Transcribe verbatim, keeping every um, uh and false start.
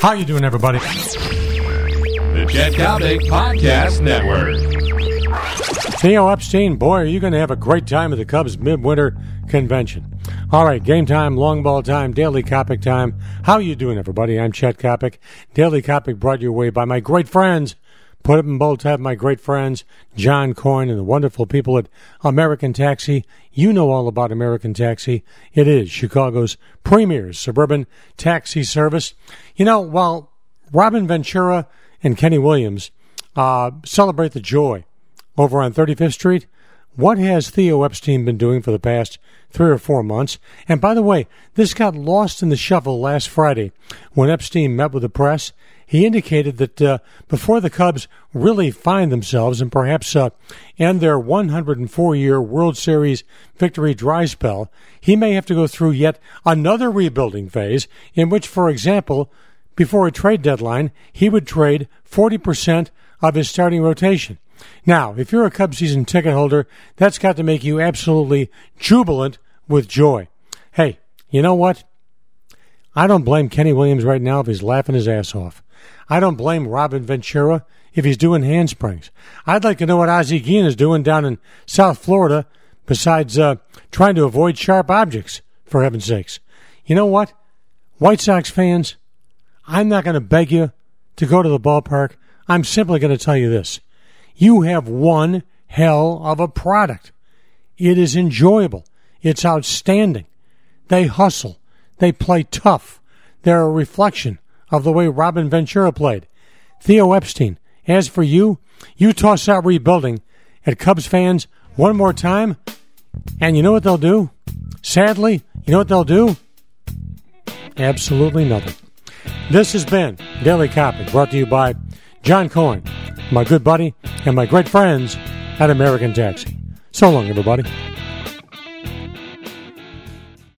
How you doing, everybody? The Chet Coppock Podcast Network. Theo Epstein, boy, are you going to have a great time at the Cubs midwinter convention. All right, game time, long ball time, daily Coppock time. How you doing, everybody? I'm Chet Coppock. Daily Coppock brought your way by my great friends. Put it in bold type, my great friends, John Coyne and the wonderful people at American Taxi. You know all about American Taxi. It is Chicago's premier suburban taxi service. You know, while Robin Ventura and Kenny Williams uh, celebrate the joy over on thirty-fifth Street, what has Theo Epstein been doing for the past three or four months? And by the way, this got lost in the shuffle last Friday when Epstein met with the press. He indicated that uh, before the Cubs really find themselves and perhaps uh, end their one hundred four year World Series victory dry spell, he may have to go through yet another rebuilding phase in which, for example, before a trade deadline, he would trade forty percent of his starting rotation. Now, if you're a Cubs season ticket holder, that's got to make you absolutely jubilant with joy. Hey, you know what? I don't blame Kenny Williams right now if he's laughing his ass off. I don't blame Robin Ventura if he's doing handsprings. I'd like to know what Ozzie Guillen is doing down in South Florida besides uh, trying to avoid sharp objects, for heaven's sakes. You know what? White Sox fans, I'm not going to beg you to go to the ballpark. I'm simply going to tell you this. You have one hell of a product. It is enjoyable. It's outstanding. They hustle. They play tough. They're a reflection of the way Robin Ventura played. Theo Epstein, as for you, you toss out rebuilding at Cubs fans one more time, and you know what they'll do? Sadly, you know what they'll do? Absolutely nothing. This has been Daily Coppock, brought to you by John Coyne, my good buddy, and my great friends at American Taxi. So long, everybody.